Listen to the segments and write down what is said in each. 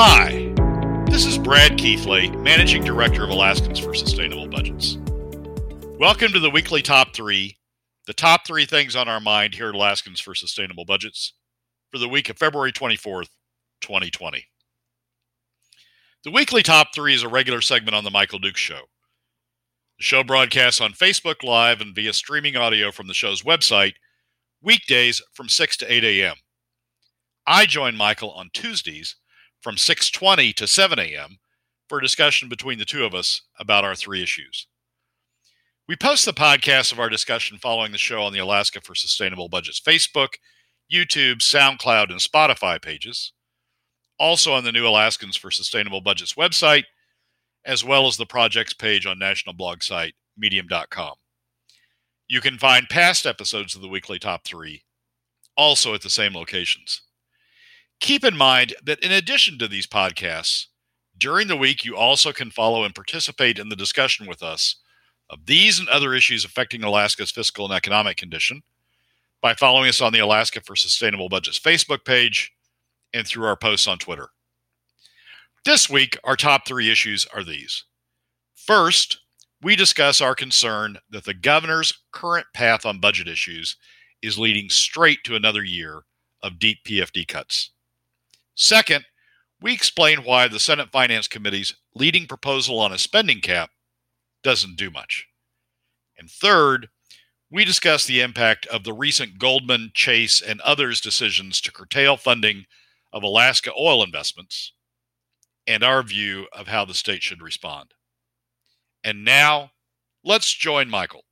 Hi, this is Brad Keithley, Managing Director of Alaskans for Sustainable Budgets. Welcome to the Weekly Top 3, the top three things on our mind here at Alaskans for Sustainable Budgets for the week of February 24th, 2020. The Weekly Top 3 is a regular segment on the Michael Dukes Show. The show broadcasts on Facebook Live and via streaming audio from the show's website, weekdays from 6 to 8 a.m. I join Michael on Tuesdays from 6:20 to 7 a.m. for a discussion between the two of us about our three issues. We post the podcast of our discussion following the show on the Alaska for Sustainable Budgets Facebook, YouTube, SoundCloud, and Spotify pages, also on the new Alaskans for Sustainable Budgets website, as well as the projects page on national blog site, medium.com. You can find past episodes of the Weekly Top 3 also at the same locations. Keep in mind that in addition to these podcasts, during the week you also can follow and participate in the discussion with us of these and other issues affecting Alaska's fiscal and economic condition by following us on the Alaska for Sustainable Budgets Facebook page and through our posts on Twitter. This week, our top three issues are these. First, we discuss our concern that the governor's current path on budget issues is leading straight to another year of deep PFD cuts. Second, we explain why the Senate Finance Committee's leading proposal on a spending cap doesn't do much. And third, we discuss the impact of the recent Goldman, Chase, and others' decisions to curtail funding of Alaska oil investments and our view of how the state should respond. And now, let's join Michael.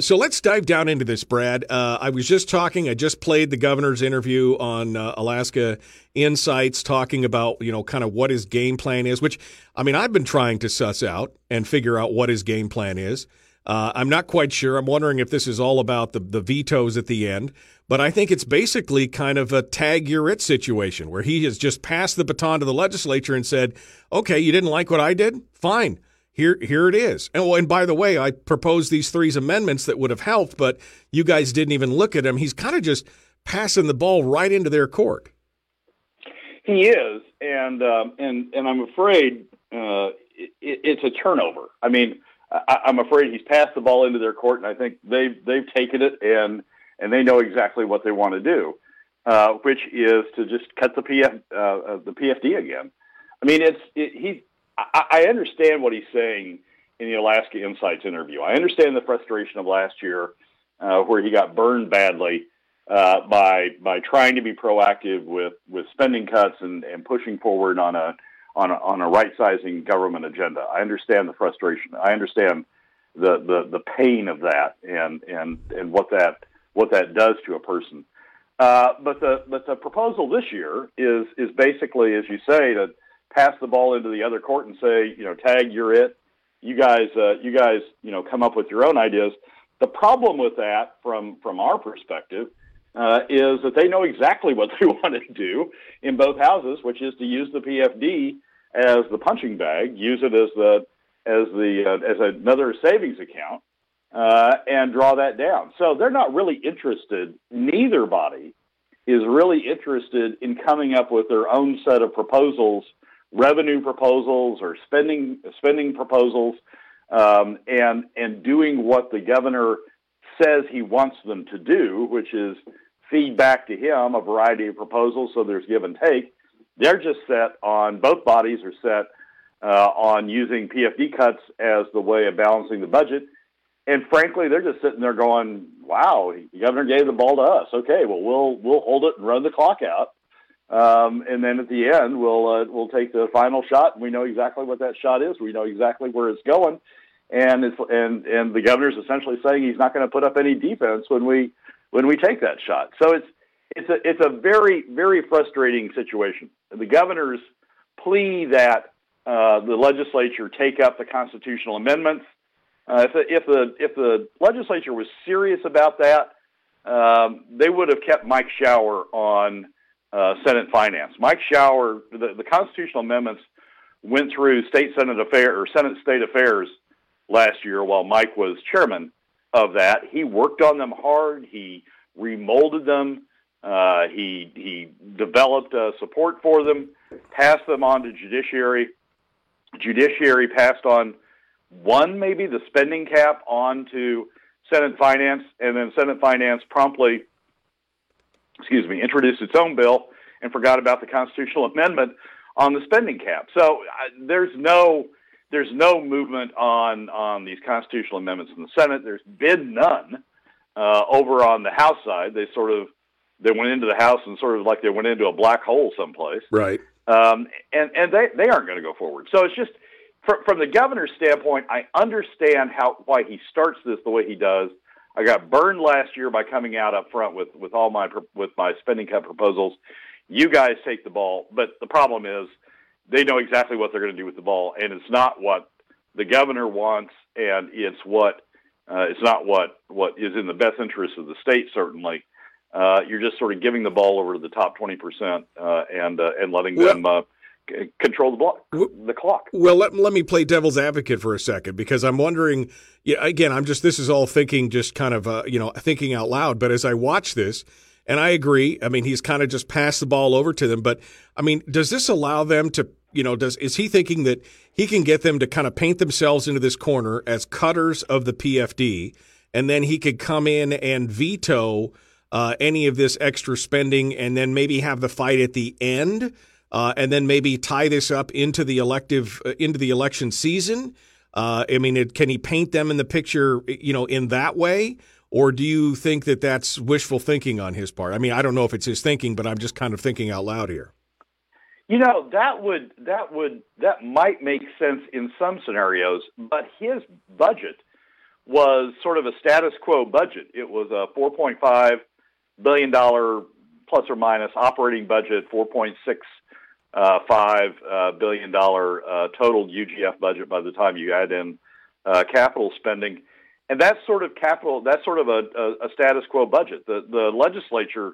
So let's dive down into this, Brad. I just played the governor's interview on Alaska Insights talking about, kind of what his game plan is, which, I've been trying to suss out and figure out what his game plan is. I'm not quite sure. I'm wondering if this is all about the vetoes at the end, but I think it's basically kind of a tag you're it situation where he has just passed the baton to the legislature and said, okay, you didn't like what I did? Fine. Here it is. And by the way, I proposed these three amendments that would have helped, but you guys didn't even look at them. He's kind of just passing the ball right into their court. He is, and I'm afraid it's a turnover. I'm afraid he's passed the ball into their court, and I think they've taken it and they know exactly what they want to do, which is to just cut the PFD again. I understand what he's saying in the Alaska Insights interview. I understand the frustration of last year where he got burned badly by trying to be proactive with spending cuts and pushing forward on a right-sizing government agenda. I understand the frustration. I understand the pain of that and what that does to a person. But the proposal this year is basically, as you say, that pass the ball into the other court and say, tag, you're it. You guys, come up with your own ideas. The problem with that, from our perspective, is that they know exactly what they want to do in both houses, which is to use the PFD as the punching bag, use it as another savings account, and draw that down. So they're not really interested. Neither body is really interested in coming up with their own set of proposals. Revenue proposals or spending proposals, and doing what the governor says he wants them to do, which is feed back to him a variety of proposals. So there's give and take. They're just set on, both bodies are set on using PFD cuts as the way of balancing the budget. And frankly, they're just sitting there going, "Wow, the governor gave the ball to us. Okay, well we'll hold it and run the clock out." And then at the end, we'll take the final shot, and we know exactly what that shot is. We know exactly where it's going, and the governor's essentially saying he's not going to put up any defense when we take that shot. So it's a very, very frustrating situation. The governor's plea that the legislature take up the constitutional amendments. If the legislature was serious about that, they would have kept Mike Schauer on Senate Finance. Mike Schauer, the constitutional amendments went through Senate State Affairs last year while Mike was chairman of that. He worked on them hard. He remolded them. He developed support for them. passed them on to judiciary. Judiciary passed on one, maybe, the spending cap on to Senate Finance, and then Senate Finance promptly, introduced its own bill and forgot about the constitutional amendment on the spending cap. So there's no movement on these constitutional amendments in the Senate. There's been none over on the House side. They went into the House and sort of like they went into a black hole someplace. Right. And they aren't going to go forward. So it's just from the governor's standpoint, I understand why he starts this the way he does. I got burned last year by coming out up front with my spending cut proposals. You guys take the ball, but the problem is they know exactly what they're going to do with the ball, and it's not what the governor wants, and it's not what is in the best interest of the state. Certainly, you're just sort of giving the ball over to the top 20% and letting them. Control the clock. Well, let me play devil's advocate for a second, because I'm wondering, again, this is all thinking, just kind of, thinking out loud. But as I watch this, and I agree, he's kind of just passed the ball over to them. But, does this allow them to, is he thinking that he can get them to kind of paint themselves into this corner as cutters of the PFD, and then he could come in and veto any of this extra spending, and then maybe have the fight at the end? And then maybe tie this up into the election season. Can he paint them in the picture, in that way? Or do you think that that's wishful thinking on his part? I don't know if it's his thinking, but I'm just kind of thinking out loud here. That might make sense in some scenarios, but his budget was sort of a status quo budget. It was a $4.5 billion plus or minus operating budget, $4.65 billion total UGF budget by the time you add in capital spending, and that's sort of a status quo budget. The legislature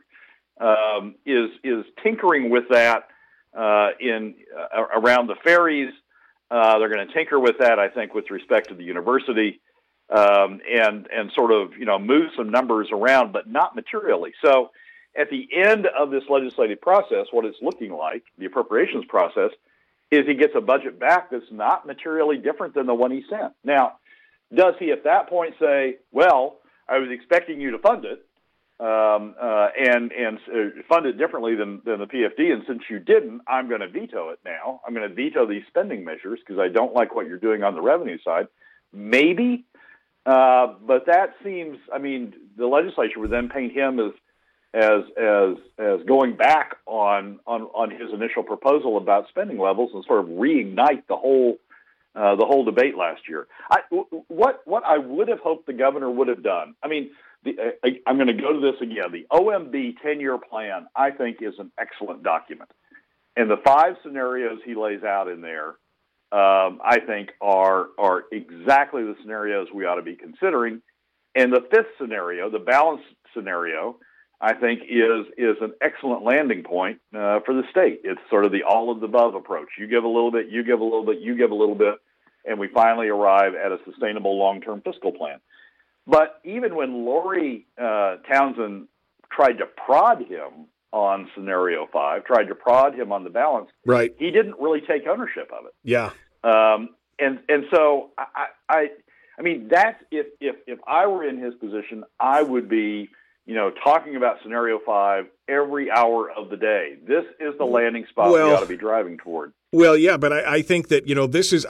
is tinkering with that around the ferries. They're going to tinker with that, I think, with respect to the university, and sort of move some numbers around, but not materially. So, at the end of this legislative process, what it's looking like, the appropriations process, is he gets a budget back that's not materially different than the one he sent. Now, does he at that point say, well, I was expecting you to fund it and fund it differently than the PFD, and since you didn't, I'm going to veto it now. I'm going to veto these spending measures because I don't like what you're doing on the revenue side. Maybe, but that seems, the legislature would then paint him as going back on his initial proposal about spending levels and sort of reignite the whole debate last year. What I would have hoped the governor would have done. I'm going to go to this again. The OMB 10-year plan, I think, is an excellent document, and the five scenarios he lays out in there, I think, are exactly the scenarios we ought to be considering. And the fifth scenario, the balance scenario, I think is an excellent landing point for the state. It's sort of the all of the above approach. You give a little bit, you give a little bit, you give a little bit, and we finally arrive at a sustainable long-term fiscal plan. But even when Lori Townsend tried to prod him on scenario 5, tried to prod him on the balance, right, he didn't really take ownership of it. Yeah. So that's if I were in his position, I would be talking about scenario 5 every hour of the day. This is the landing spot we ought to be driving toward. Well, yeah, but I think that,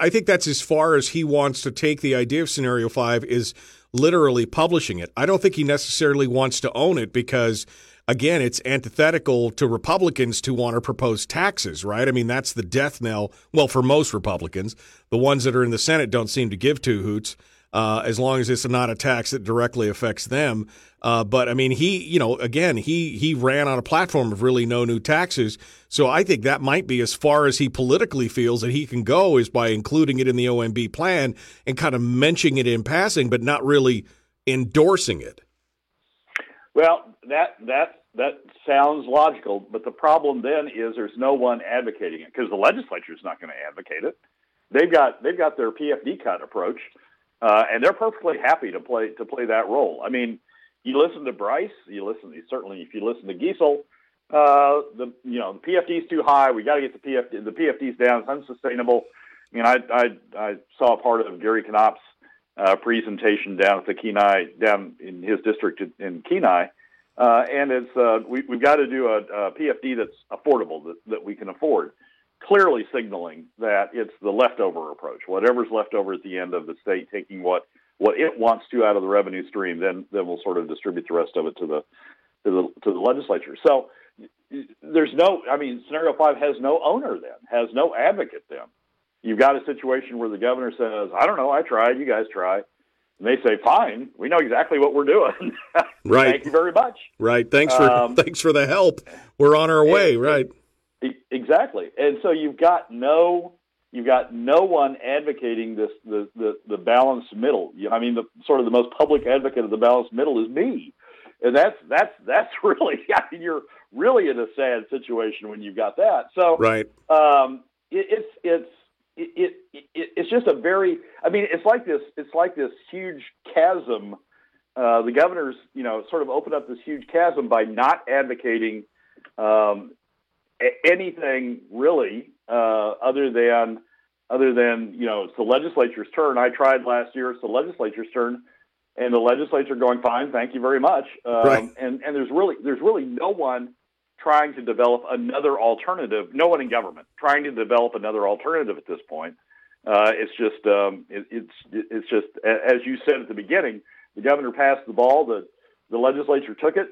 I think that's as far as he wants to take the idea of scenario 5 is literally publishing it. I don't think he necessarily wants to own it because, again, it's antithetical to Republicans to want to propose taxes, right? That's the death knell. Well, for most Republicans, the ones that are in the Senate don't seem to give two hoots. As long as it's not a tax that directly affects them. He ran on a platform of really no new taxes. So I think that might be as far as he politically feels that he can go, is by including it in the OMB plan and kind of mentioning it in passing, but not really endorsing it. Well, that sounds logical, but the problem then is there's no one advocating it because the legislature is not going to advocate it. They've got their PFD cut approach. And they're perfectly happy to play that role. You listen to Bryce. Certainly if you listen to Giesel, the PFD's too high. We got to get the PFDs down. It's unsustainable. I mean, I saw part of Gary Knopp's presentation down at the Kenai, down in his district in Kenai, and it's we've got to do a PFD that's affordable, that we can afford. Clearly signaling that it's the leftover approach. Whatever's left over at the end of the state taking what it wants to out of the revenue stream, then we'll sort of distribute the rest of it to the legislature. So there's no, I mean, scenario 5 has no owner then, has no advocate then. You've got a situation where the governor says, I don't know, I tried, you guys try. And they say, fine, we know exactly what we're doing. Right. Thank you very much. Right. Thanks for the help. We're on our way. Right. Exactly. And so you've got no one advocating this, the balanced middle. I mean, the sort of the most public advocate of the balanced middle is me. And that's really, I mean, you're really in a sad situation when you've got that. So right. It's just a very, I mean, it's like this huge chasm. The governors, sort of opened up this huge chasm by not advocating anything really other than, it's the legislature's turn. I tried last year, it's the legislature's turn, and the legislature going, fine, thank you very much. Right. And there's really no one trying to develop another alternative, no one in government trying to develop another alternative at this point. It's just, as you said at the beginning, the governor passed the ball, the legislature took it,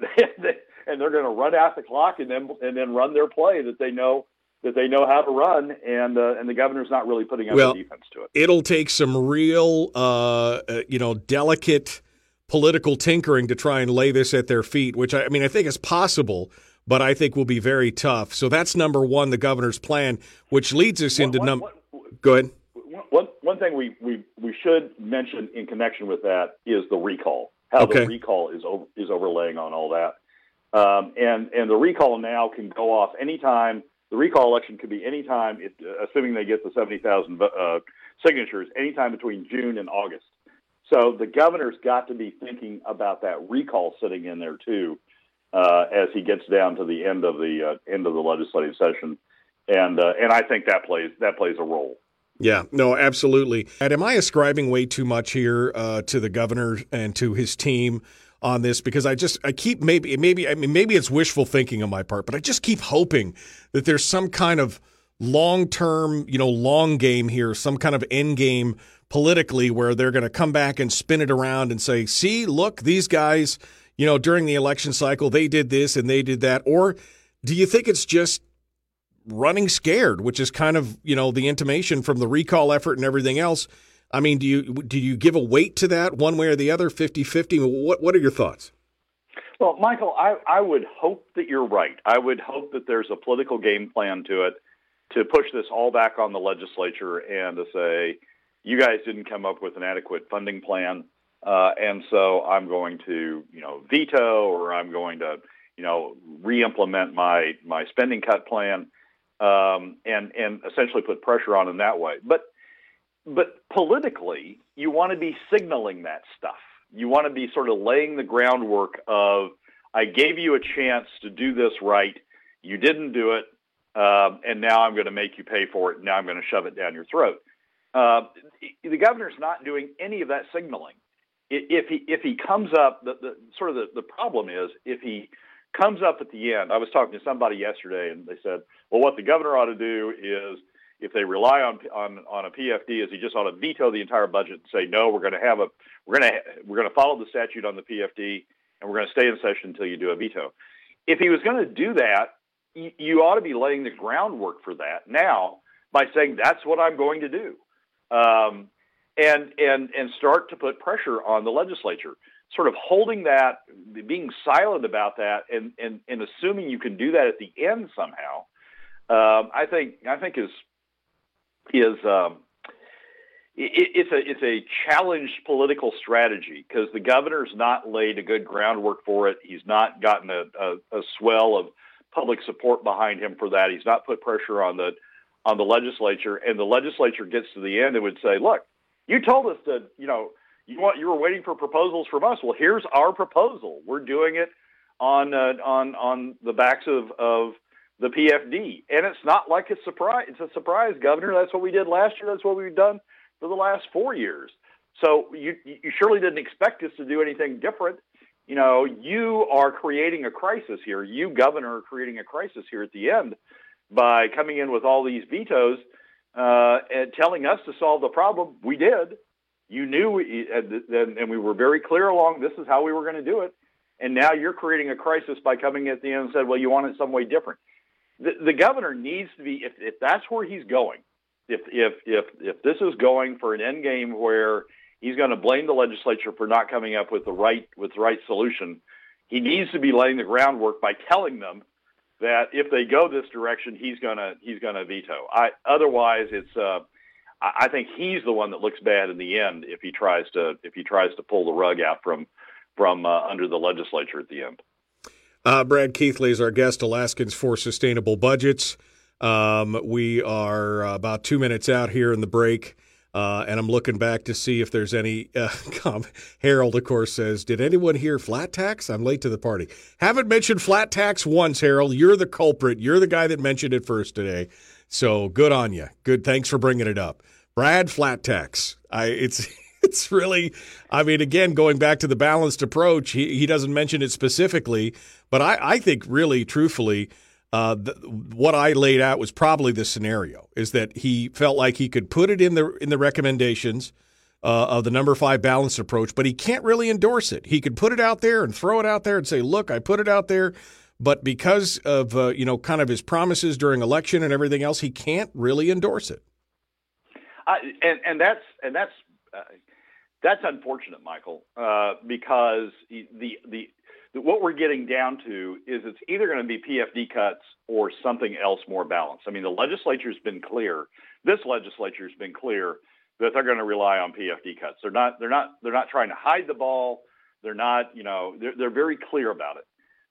and they're going to run out the clock and then run their play that they know how to run, and the governor's not really putting up a defense to it. It'll take some real, delicate political tinkering to try and lay this at their feet, which I think is possible, but I think will be very tough. So that's number one, the governor's plan, which leads us into number. Go ahead. One thing we should mention in connection with that is the recall. How the recall is overlaying on all that. And the recall now can go off anytime. The recall election could be anytime, assuming they get the 70,000 signatures, anytime between June and August. So the governor's got to be thinking about that recall sitting in there too, as he gets down to the end of the legislative session, and I think that plays a role. Yeah, no, absolutely. And am I ascribing way too much here to the governor and to his team on this? Because maybe it's wishful thinking on my part, but I just keep hoping that there's some kind of long-term, long game here, some kind of end game politically where they're going to come back and spin it around and say, see, look, these guys, during the election cycle, they did this and they did that. Or do you think it's just running scared, which is kind of, the intimation from the recall effort and everything else? I mean, do you give a weight to that one way or the other, 50-50? What are your thoughts? Well, Michael, I would hope that you're right. I would hope that there's a political game plan to it to push this all back on the legislature and to say, you guys didn't come up with an adequate funding plan, and so I'm going to, veto, or I'm going to, re-implement my spending cut plan. And essentially put pressure on them that way. But politically, you want to be signaling that stuff. You want to be sort of laying the groundwork of, I gave you a chance to do this right, you didn't do it, and now I'm going to make you pay for it, now I'm going to shove it down your throat. The governor's not doing any of that signaling. If he comes up, the problem is, if he comes up at the end. I was talking to somebody yesterday, and they said, well, what the governor ought to do is, if they rely on a PFD, is he just ought to veto the entire budget and say, no, we're going to follow the statute on the PFD, and we're going to stay in session until you do a veto. If he was going to do that, you ought to be laying the groundwork for that now by saying, that's what I'm going to do, and start to put pressure on the legislature. Sort of holding that, being silent about that, and assuming you can do that at the end somehow, I think it's a challenged political strategy, because the governor's not laid a good groundwork for it. He's not gotten a swell of public support behind him for that. He's not put pressure on the legislature, and the legislature gets to the end and would say, look, you told us to, you were waiting for proposals from us. Well, here's our proposal. We're doing it on the backs of the PFD. And it's not like a surprise. It's a surprise, Governor. That's what we did last year. That's what we've done for the last 4 years. So you surely didn't expect us to do anything different. You know, you are creating a crisis here. You, Governor, are creating a crisis here at the end by coming in with all these vetoes and telling us to solve the problem. We did. You knew, and we were very clear along, this is how we were going to do it. And now you're creating a crisis by coming at the end and said, well, you want it some way different. The governor needs to be, if that's where he's going, if this is going for an end game where he's going to blame the legislature for not coming up with the right solution, he needs to be laying the groundwork by telling them that if they go this direction, he's going to veto. Otherwise, it's I think he's the one that looks bad in the end if he tries to pull the rug out from under the legislature at the end. Brad Keithley is our guest, Alaskans for Sustainable Budgets. We are about 2 minutes out here in the break, and I'm looking back to see if there's any comment. Harold, of course, says, did anyone hear flat tax? I'm late to the party. Haven't mentioned flat tax once, Harold. You're the culprit. You're the guy that mentioned it first today. So good on you. Good. Thanks for bringing it up. Brad, flat tax. It's really, I mean, again, going back to the balanced approach, he doesn't mention it specifically, but I think really, truthfully, what I laid out was probably the scenario, is that he felt like he could put it in the recommendations of the number 5 balanced approach, but he can't really endorse it. He could put it out there and throw it out there and say, look, I put it out there, but because of, kind of his promises during election and everything else, he can't really endorse it. That's unfortunate, Michael, because what we're getting down to is it's either going to be PFD cuts or something else more balanced. I mean, the legislature's been clear. This legislature's been clear that they're going to rely on PFD cuts. They're not trying to hide the ball. They're not, they're very clear about it.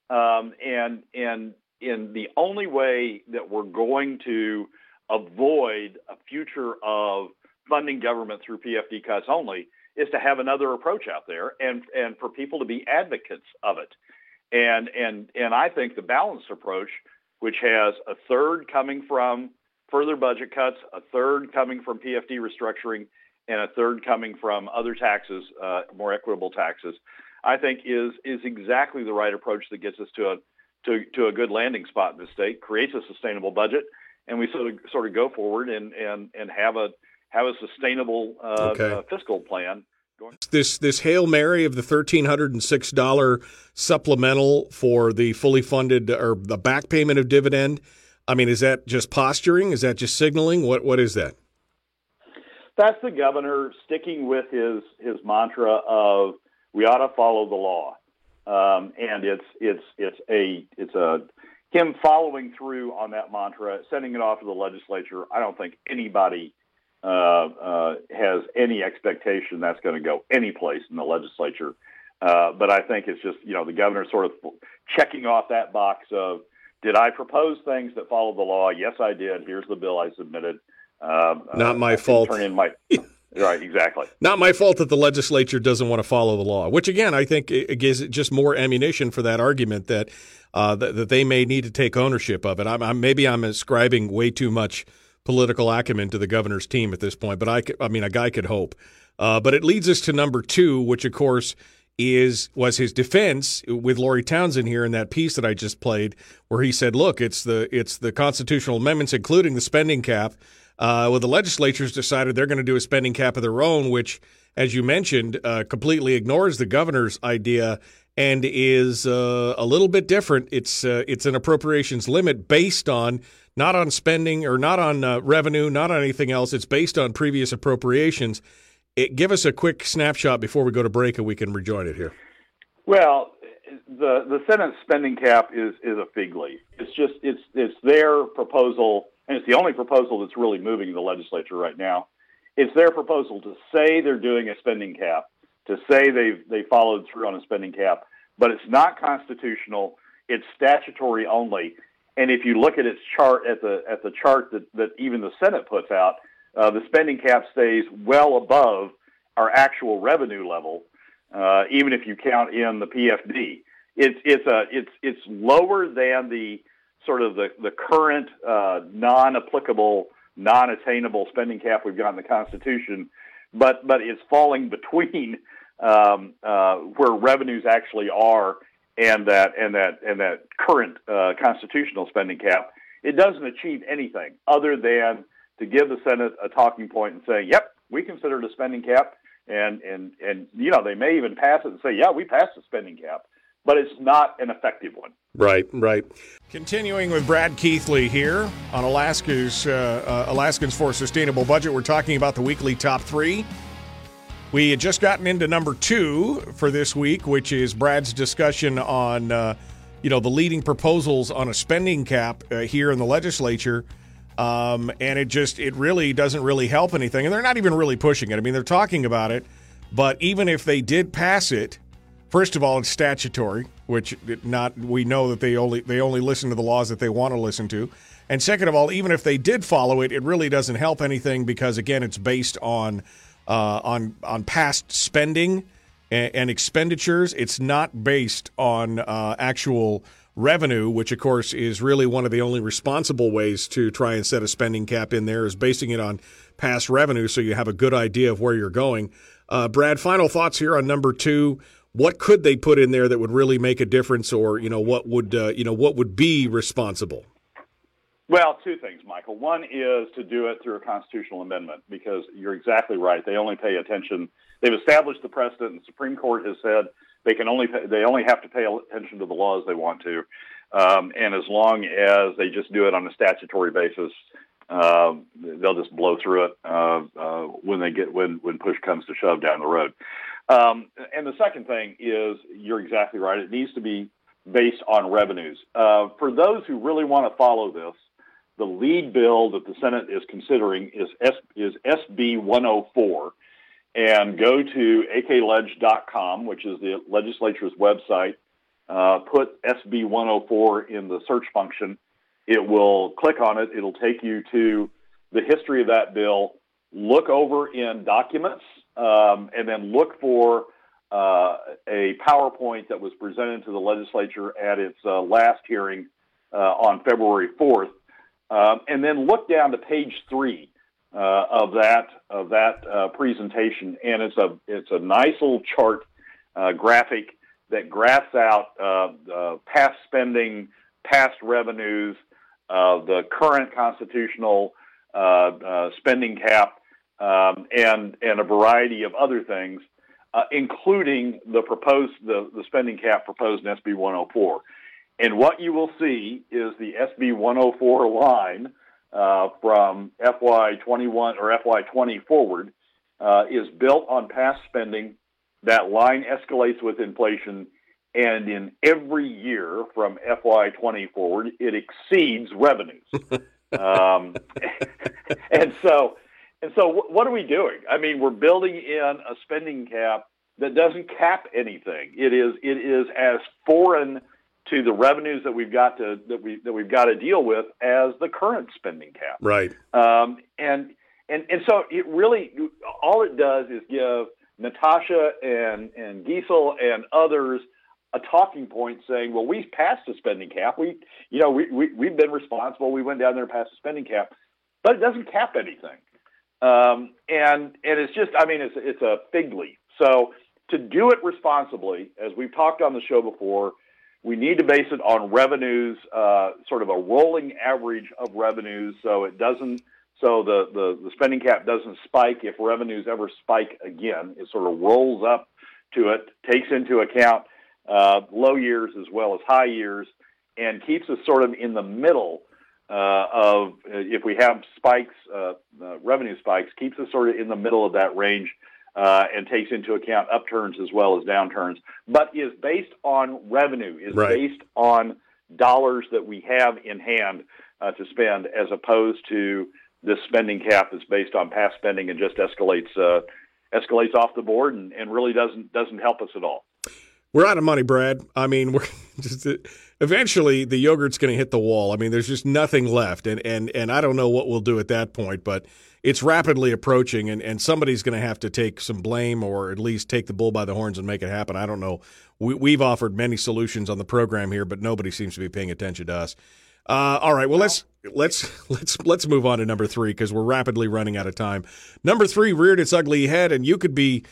And the only way that we're going to avoid a future of funding government through PFD cuts only is to have another approach out there and for people to be advocates of it. And I think the balanced approach, which has a third coming from further budget cuts, a third coming from PFD restructuring, and a third coming from other taxes, more equitable taxes, I think is exactly the right approach that gets us to a good landing spot in the state, creates a sustainable budget, and we sort of go forward and have a sustainable fiscal plan. This Hail Mary of the $1,306 supplemental for the fully funded or the back payment of dividend, I mean, is that just posturing? Is that just signaling? What is that? That's the governor sticking with his mantra of we ought to follow the law, and it's him following through on that mantra, sending it off to the legislature. I don't think anybody has any expectation that's going to go any place in the legislature. But I think it's just, the governor sort of checking off that box of, did I propose things that follow the law? Yes, I did. Here's the bill I submitted. Not my fault. Right, exactly. Not my fault that the legislature doesn't want to follow the law, which, again, I think it gives just more ammunition for that argument that that they may need to take ownership of it. I'm ascribing way too much political acumen to the governor's team at this point, but a guy could hope. But it leads us to number 2, which of course was his defense with Lori Townsend here in that piece that I just played, where he said, "Look, it's the constitutional amendments, including the spending cap. Well, the legislature's decided they're going to do a spending cap of their own, which, as you mentioned, completely ignores the governor's idea and is a little bit different. It's an appropriations limit based on." Not on spending or not on revenue, not on anything else. It's based on previous appropriations. Give us a quick snapshot before we go to break, and we can rejoin it here. Well, the Senate spending cap is a fig leaf. It's just it's their proposal, and it's the only proposal that's really moving the legislature right now. It's their proposal to say they're doing a spending cap, to say they followed through on a spending cap, but it's not constitutional. It's statutory only. And if you look at its chart, at the chart that even the Senate puts out, the spending cap stays well above our actual revenue level, even if you count in the PFD. it's lower than the sort of the current non-applicable, non-attainable spending cap we've got in the Constitution, but it's falling between where revenues actually are and that current constitutional spending cap. It doesn't achieve anything other than to give the Senate a talking point and say, "Yep, we considered a spending cap," and you know, they may even pass it and say, "Yeah, we passed a spending cap," but it's not an effective one. Right, right. Continuing with Brad Keithley here on Alaskans for Sustainable Budget, we're talking about the weekly top three. We had just gotten into number two for this week, which is Brad's discussion on, the leading proposals on a spending cap here in the legislature. And it really doesn't really help anything. And they're not even really pushing it. I mean, they're talking about it, but even if they did pass it, first of all, it's statutory, which we know that they only listen to the laws that they want to listen to. And second of all, even if they did follow it, it really doesn't help anything because, again, it's based on past spending and expenditures. It's not based on actual revenue, which, of course, is really one of the only responsible ways to try and set a spending cap in there, is basing it on past revenue so you have a good idea of where you're going. Brad, final thoughts here on number two. What could they put in there that would really make a difference, or what would be responsible? Well, two things, Michael. One is to do it through a constitutional amendment, because you're exactly right. They only pay attention. They've established the precedent, and the Supreme Court has said they only have to pay attention to the laws they want to. And as long as they just do it on a statutory basis, they'll just blow through it when push comes to shove down the road. And the second thing is, you're exactly right. It needs to be based on revenues. For those who really want to follow this, the lead bill that the Senate is considering is SB 104, and go to akledge.com, which is the legislature's website. Put SB 104 in the search function. It will click on it. It'll take you to the history of that bill. Look over in documents, and then look for a PowerPoint that was presented to the legislature at its last hearing on February 4th. And then look down to page 3 of that presentation, and it's a nice little chart graphic that graphs out past spending, past revenues, the current constitutional spending cap, and a variety of other things, including the spending cap proposed in SB 104. And what you will see is the SB 104 line from FY21 or FY20 forward is built on past spending. That line escalates with inflation, and in every year from FY20 forward, it exceeds revenues. And so what are we doing? I mean, we're building in a spending cap that doesn't cap anything. It is as foreign to the revenues that we've got to that we've got to deal with as the current spending cap. Right. And so it really, all it does is give Natasha and Giesel and others a talking point saying, well, we passed the spending cap. We've been responsible. We went down there and passed the spending cap, but it doesn't cap anything. And it's just, I mean, it's a fig leaf. So to do it responsibly, as we've talked on the show before, we need to base it on revenues, sort of a rolling average of revenues. So it doesn't, so the spending cap doesn't spike if revenues ever spike again. It sort of rolls up to it, takes into account low years as well as high years, and keeps us sort of in the middle of, if we have spikes, revenue spikes, keeps us sort of in the middle of that range and takes into account upturns as well as downturns, but is based on revenue, is right, based on dollars that we have in hand to spend, as opposed to this spending cap that's based on past spending and just escalates off the board and really doesn't help us at all. We're out of money, Brad. I mean, we're just, eventually the yogurt's going to hit the wall. I mean, there's just nothing left, and I don't know what we'll do at that point. But it's rapidly approaching, and somebody's going to have to take some blame or at least take the bull by the horns and make it happen. I don't know. We've offered many solutions on the program here, but nobody seems to be paying attention to us. All right. Well, let's move on to number three, because we're rapidly running out of time. Number three reared its ugly head, and you could be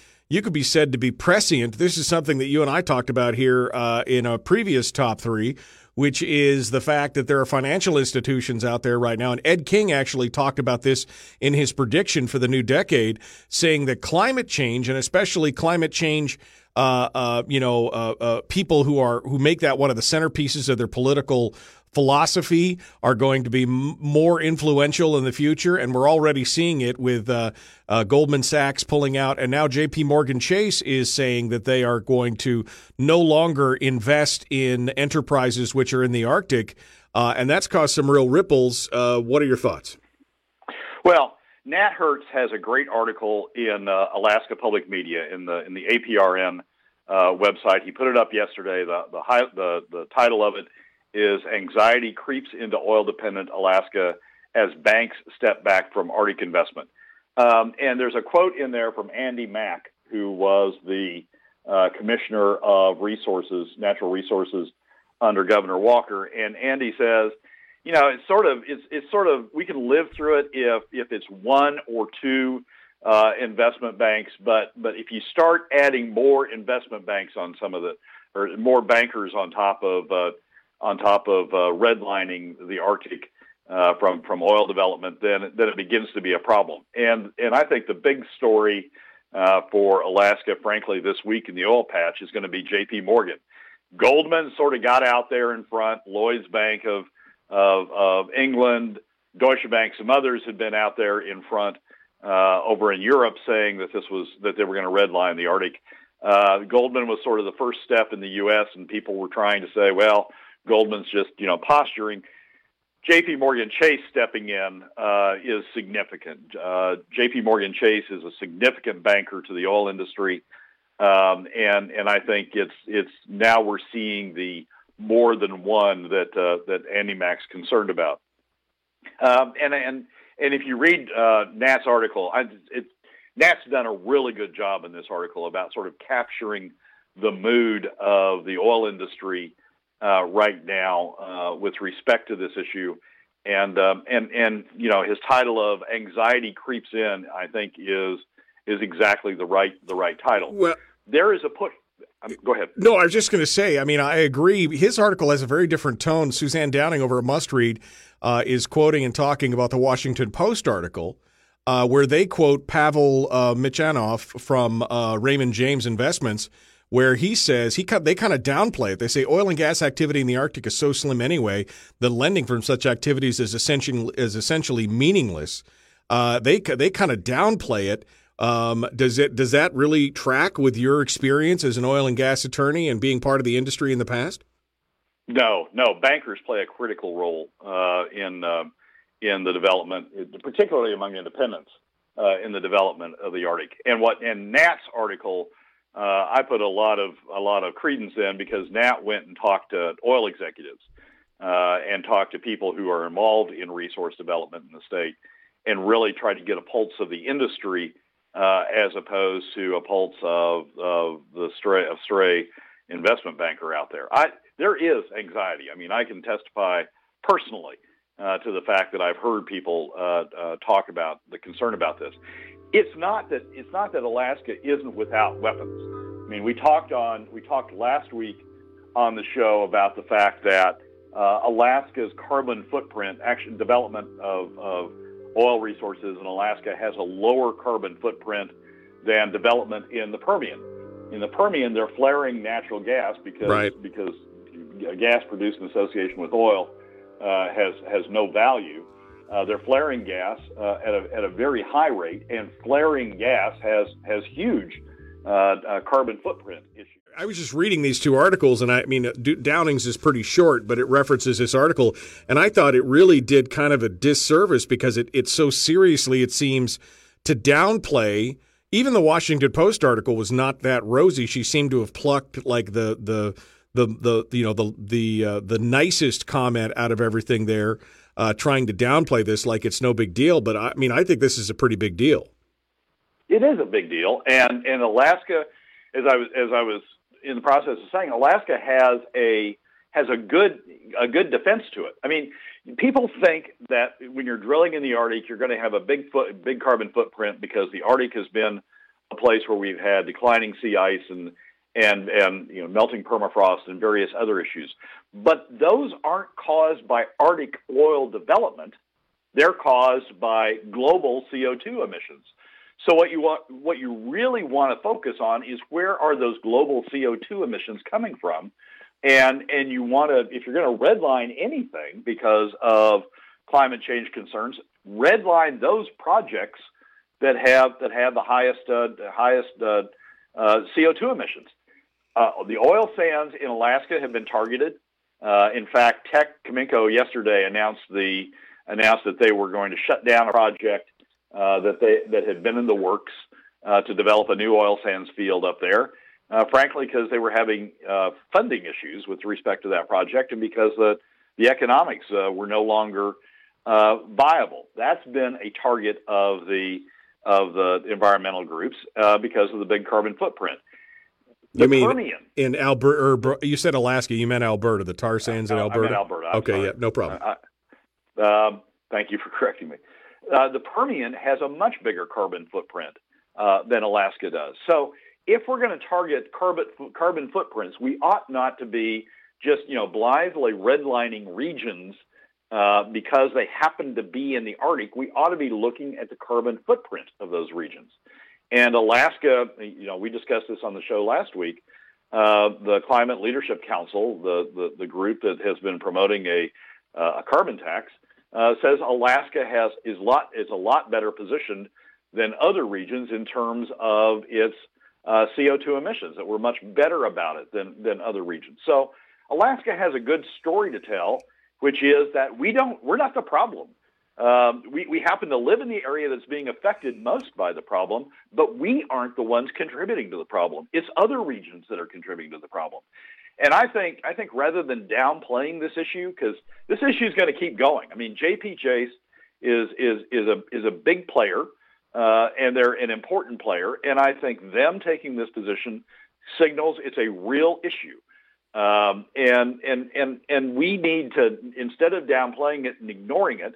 said to be prescient. This is something that you and I talked about here in a previous top three, which is the fact that there are financial institutions out there right now. And Ed King actually talked about this in his prediction for the new decade, saying that climate change, and especially climate change, people who make that one of the centerpieces of their political philosophy, are going to be more influential in the future. And we're already seeing it with Goldman Sachs pulling out. And now JPMorgan Chase is saying that they are going to no longer invest in enterprises which are in the Arctic. And that's caused some real ripples. What are your thoughts? Well, Nat Hertz has a great article in Alaska Public Media in the APRN website. He put it up yesterday. The title of it is "Anxiety Creeps into Oil-Dependent Alaska as Banks Step Back from Arctic Investment." And there's a quote in there from Andy Mack, who was the Commissioner of Natural Resources under Governor Walker. And Andy says, you know, it's sort of we can live through it if it's one or two investment banks, but if you start adding more investment banks on some of the, or more bankers on top of redlining the Arctic from oil development, then it begins to be a problem. And I think the big story for Alaska, frankly, this week in the oil patch is going to be J.P. Morgan. Goldman sort of got out there in front. Lloyd's Bank of England, Deutsche Bank, some others had been out there in front over in Europe, saying that they were going to redline the Arctic. Goldman was sort of the first step in the U.S., and people were trying to say, well, Goldman's just, you know, posturing. JPMorgan Chase stepping in is significant. JPMorgan Chase is a significant banker to the oil industry, and I think it's now we're seeing the more than one that Andy Mack's concerned about. And if you read Nat's article, Nat's done a really good job in this article about sort of capturing the mood of the oil industry right now with respect to this issue. And you know, his title of "Anxiety Creeps In," I think is exactly the right title. Well, there is a push. Go ahead. No, I was just going to say, I mean, I agree. His article has a very different tone. Suzanne Downing over at Must Read is quoting and talking about the Washington Post article where they quote Pavel Michanov from Raymond James Investments, where he says they kind of downplay it. They say oil and gas activity in the Arctic is so slim anyway that lending from such activities is essentially meaningless. They kind of downplay it. Does that really track with your experience as an oil and gas attorney and being part of the industry in the past? No. Bankers play a critical role in the development, particularly among independents, in the development of the Arctic. And Nat's article, I put a lot of credence in, because Nat went and talked to oil executives and talked to people who are involved in resource development in the state, and really tried to get a pulse of the industry, as opposed to a pulse of the stray investment banker out there. There is anxiety. I mean, I can testify personally to the fact that I've heard people talk about the concern about this. It's not that Alaska isn't without weapons. I mean, we talked last week on the show about the fact that Alaska's carbon footprint, actually development of oil resources in Alaska, has a lower carbon footprint than development in the Permian. In the Permian, they're flaring natural gas because gas produced in association with oil has no value. They're flaring gas at a very high rate, and flaring gas has huge carbon footprint issues. I was just reading these two articles, and I mean, Downing's is pretty short, but it references this article, and I thought it really did kind of a disservice, because it so seriously, it seems, to downplay. Even the Washington Post article was not that rosy. She seemed to have plucked like the nicest comment out of everything there. trying to downplay this like it's no big deal. But I mean, I think this is a pretty big deal. It is a big deal. And Alaska, as I was in the process of saying, Alaska has a good defense to it. I mean, people think that when you're drilling in the Arctic, you're going to have a big carbon footprint because the Arctic has been a place where we've had declining sea ice and you know, melting permafrost and various other issues. But those aren't caused by Arctic oil development. They're caused by global CO2 emissions. So what you really want to focus on is where are those global CO2 emissions coming from? And you want to, if you're going to redline anything because of climate change concerns, redline those projects that have the highest CO2 emissions. The oil sands in Alaska have been targeted. In fact, Teck Cominco yesterday announced that they were going to shut down a project that had been in the works to develop a new oil sands field up there. Frankly, because they were having funding issues with respect to that project, and because the economics were no longer viable. That's been a target of the environmental groups because of the big carbon footprint. Permian. In Alberta? You said Alaska. You meant Alberta, the tar sands in Alberta. I meant Alberta. Okay, yeah, no problem. Thank you for correcting me. The Permian has a much bigger carbon footprint than Alaska does. So, if we're going to target carbon footprints, we ought not to be just, you know, blithely redlining regions because they happen to be in the Arctic. We ought to be looking at the carbon footprint of those regions. And Alaska, you know, we discussed this on the show last week. The Climate Leadership Council, the group that has been promoting a carbon tax, says Alaska is a lot better positioned than other regions in terms of its CO2 emissions, that we're much better about it than other regions. So Alaska has a good story to tell, which is that we're not the problem. We happen to live in the area that's being affected most by the problem, but we aren't the ones contributing to the problem. It's other regions that are contributing to the problem. And I think rather than downplaying this issue, because this issue is going to keep going. I mean, JP Chase is a big player. And they're an important player, and I think them taking this position signals it's a real issue. And we need to, instead of downplaying it and ignoring it,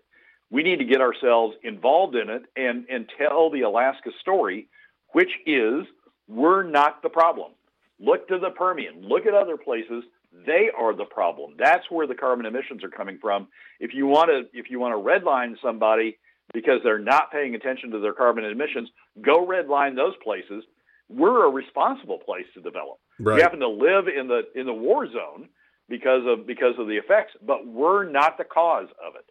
we need to get ourselves involved in it and tell the Alaska story, which is we're not the problem. Look to the Permian. Look at other places. They are the problem. That's where the carbon emissions are coming from. If you want to redline somebody because they're not paying attention to their carbon emissions, go redline those places. We're a responsible place to develop. Right. We happen to live in the war zone because of the effects, but we're not the cause of it.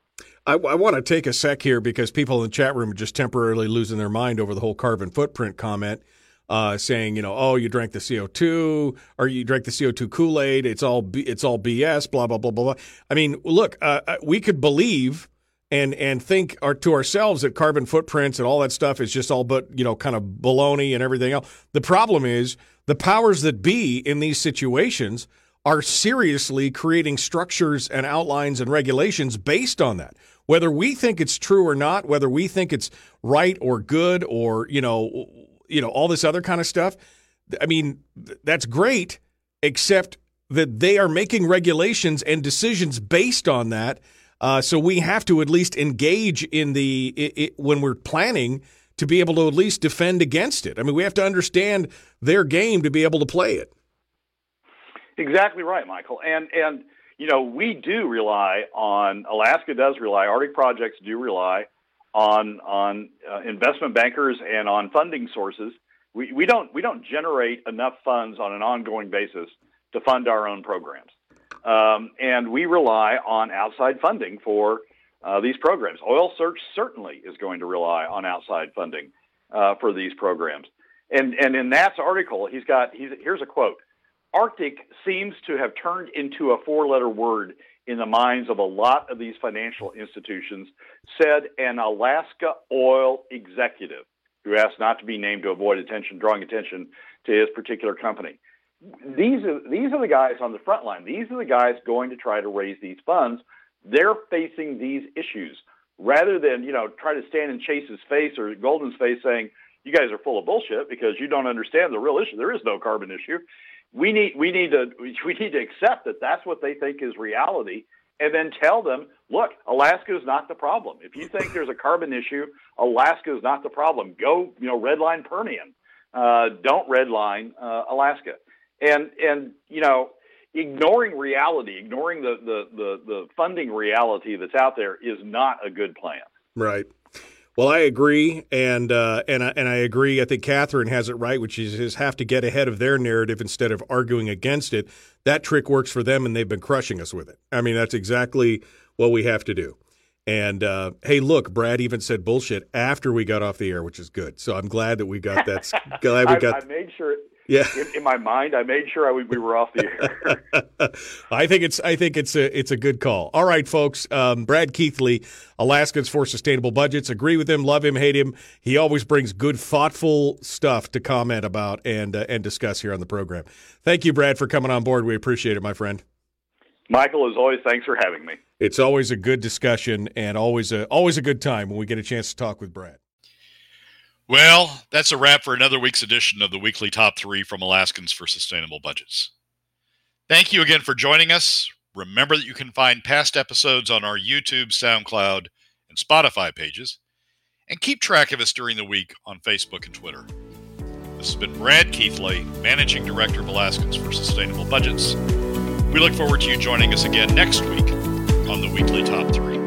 I want to take a sec here because people in the chat room are just temporarily losing their mind over the whole carbon footprint comment, saying, you know, oh, you drank the CO2 or you drank the CO2 Kool-Aid. It's all BS, blah, blah, blah, blah, blah. I mean, look, we could believe and think to ourselves that carbon footprints and all that stuff is just all but, you know, kind of baloney and everything else. The problem is the powers that be in these situations are seriously creating structures and outlines and regulations based on that. Whether we think it's true or not, whether we think it's right or good or, you know, all this other kind of stuff, I mean, that's great, except that they are making regulations and decisions based on that. So we have to at least engage in when we're planning to be able to at least defend against it. I mean, we have to understand their game to be able to play it. Exactly right, Michael. And you know, we do rely on, Alaska does rely, Arctic projects do rely on investment bankers and on funding sources. We don't generate enough funds on an ongoing basis to fund our own programs. And we rely on outside funding for these programs. Oil Search certainly is going to rely on outside funding for these programs. And in Nat's article, here's a quote: "Arctic seems to have turned into a four-letter word in the minds of a lot of these financial institutions," said an Alaska oil executive who asked not to be named to avoid drawing attention to his particular company. These are the guys on the front line. These are the guys going to try to raise these funds They're facing these issues rather than, you know, try to stand in Chase's face or Golden's face saying, you guys are full of bullshit because you don't understand the real issue. There is no carbon issue. We need to accept that that's what they think is reality, and then tell them, look, Alaska is not the problem. If you think there's a carbon issue, Alaska is not the problem. Go, you know, redline Permian. Don't redline Alaska. And you know, ignoring reality, ignoring the funding reality that's out there is not a good plan. Right. Well, I agree, and I agree. I think Catherine has it right, which is have to get ahead of their narrative instead of arguing against it. That trick works for them, and they've been crushing us with it. I mean, that's exactly what we have to do. And, hey, look, Brad even said bullshit after we got off the air, which is good. So I'm glad that we got that. I made sure. Yeah. In my mind, I made sure we were off the air. I think it's a good call. All right, folks. Brad Keithley, Alaskans for Sustainable Budgets. Agree with him, love him, hate him. He always brings good, thoughtful stuff to comment about and discuss here on the program. Thank you, Brad, for coming on board. We appreciate it, my friend. Michael, as always, thanks for having me. It's always a good discussion and always a good time when we get a chance to talk with Brad. Well, that's a wrap for another week's edition of the Weekly Top 3 from Alaskans for Sustainable Budgets. Thank you again for joining us. Remember that you can find past episodes on our YouTube, SoundCloud, and Spotify pages, and keep track of us during the week on Facebook and Twitter. This has been Brad Keithley, Managing Director of Alaskans for Sustainable Budgets. We look forward to you joining us again next week on the Weekly Top 3.